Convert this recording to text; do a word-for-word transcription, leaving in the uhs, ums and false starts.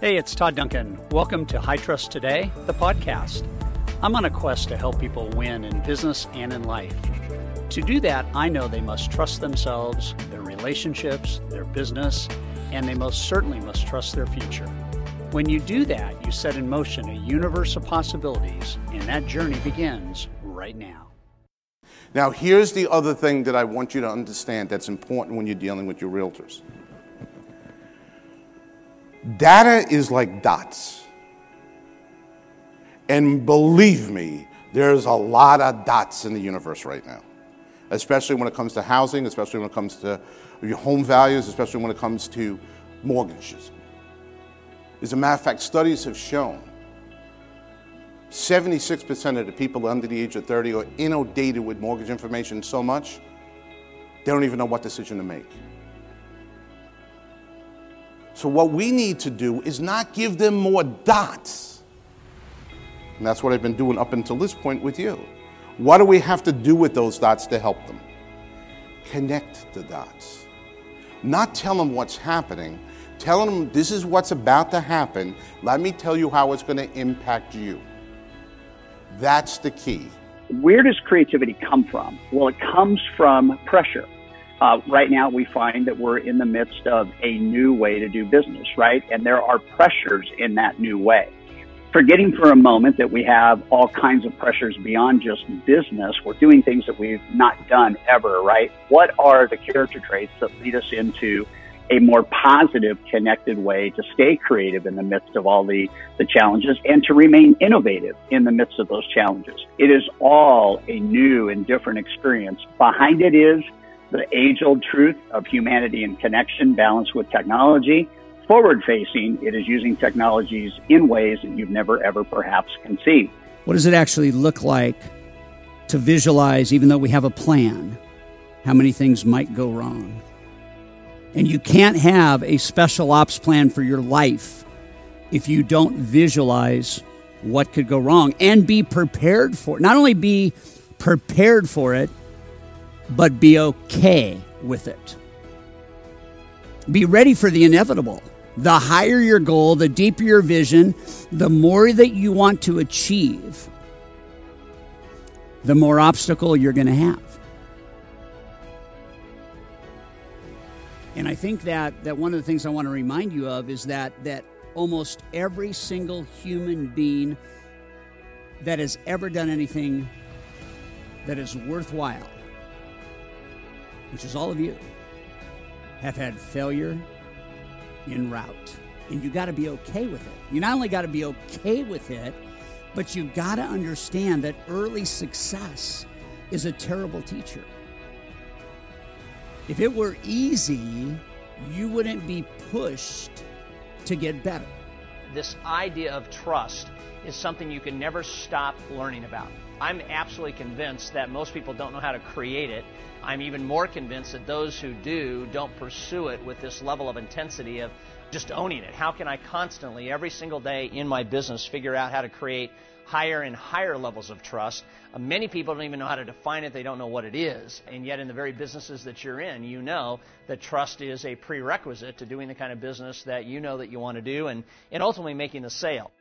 Hey, it's Todd Duncan. Welcome to High Trust Today, the podcast. I'm on a quest to help people win in business and in life. To do that, I know they must trust themselves, their relationships, their business, and they most certainly must trust their future. When you do that, you set in motion a universe of possibilities, and that journey begins right now. Now, here's the other thing that I want you to understand that's important when you're dealing with your realtors. Data is like dots. And believe me, there's a lot of dots in the universe right now, especially when it comes to housing, especially when it comes to your home values, especially when it comes to mortgages. As a matter of fact, studies have shown seventy-six percent of the people under the age of thirty are inundated with mortgage information so much, they don't even know what decision to make. So what we need to do is not give them more dots. And that's what I've been doing up until this point with you. What do we have to do with those dots to help them? Connect the dots. Not tell them what's happening. Tell them this is what's about to happen. Let me tell you how it's going to impact you. That's the key. Where does creativity come from? Well, it comes from pressure. Uh, right now, we find that we're in the midst of a new way to do business, right? And there are pressures in that new way. Forgetting for a moment that we have all kinds of pressures beyond just business. We're doing things that we've not done ever, right? What are the character traits that lead us into a more positive, connected way to stay creative in the midst of all the, the challenges and to remain innovative in the midst of those challenges? It is all a new and different experience. Behind it is the age-old truth of humanity and connection balanced with technology. Forward-facing, it is using technologies in ways that you've never, ever perhaps conceived. What does it actually look like to visualize, even though we have a plan, how many things might go wrong? And you can't have a special ops plan for your life if you don't visualize what could go wrong and be prepared for it. Not only be prepared for it, but be okay with it. Be ready for the inevitable. The higher your goal, the deeper your vision, the more that you want to achieve, the more obstacle you're going to have. And I think that, that one of the things I want to remind you of is that that almost every single human being that has ever done anything that is worthwhile, which is all of you, have had failure en route. And you got to be okay with it. You not only got to be okay with it, but you got to understand that early success is a terrible teacher. If it were easy, you wouldn't be pushed to get better. This idea of trust is something you can never stop learning about. I'm absolutely convinced that most people don't know how to create it. I'm even more convinced that those who do don't pursue it with this level of intensity of just owning it. How can I constantly, every single day in my business, figure out how to create higher and higher levels of trust? Many people don't even know how to define it. They don't know what it is. And yet in the very businesses that you're in, you know that trust is a prerequisite to doing the kind of business that you know that you want to do and, and ultimately making the sale.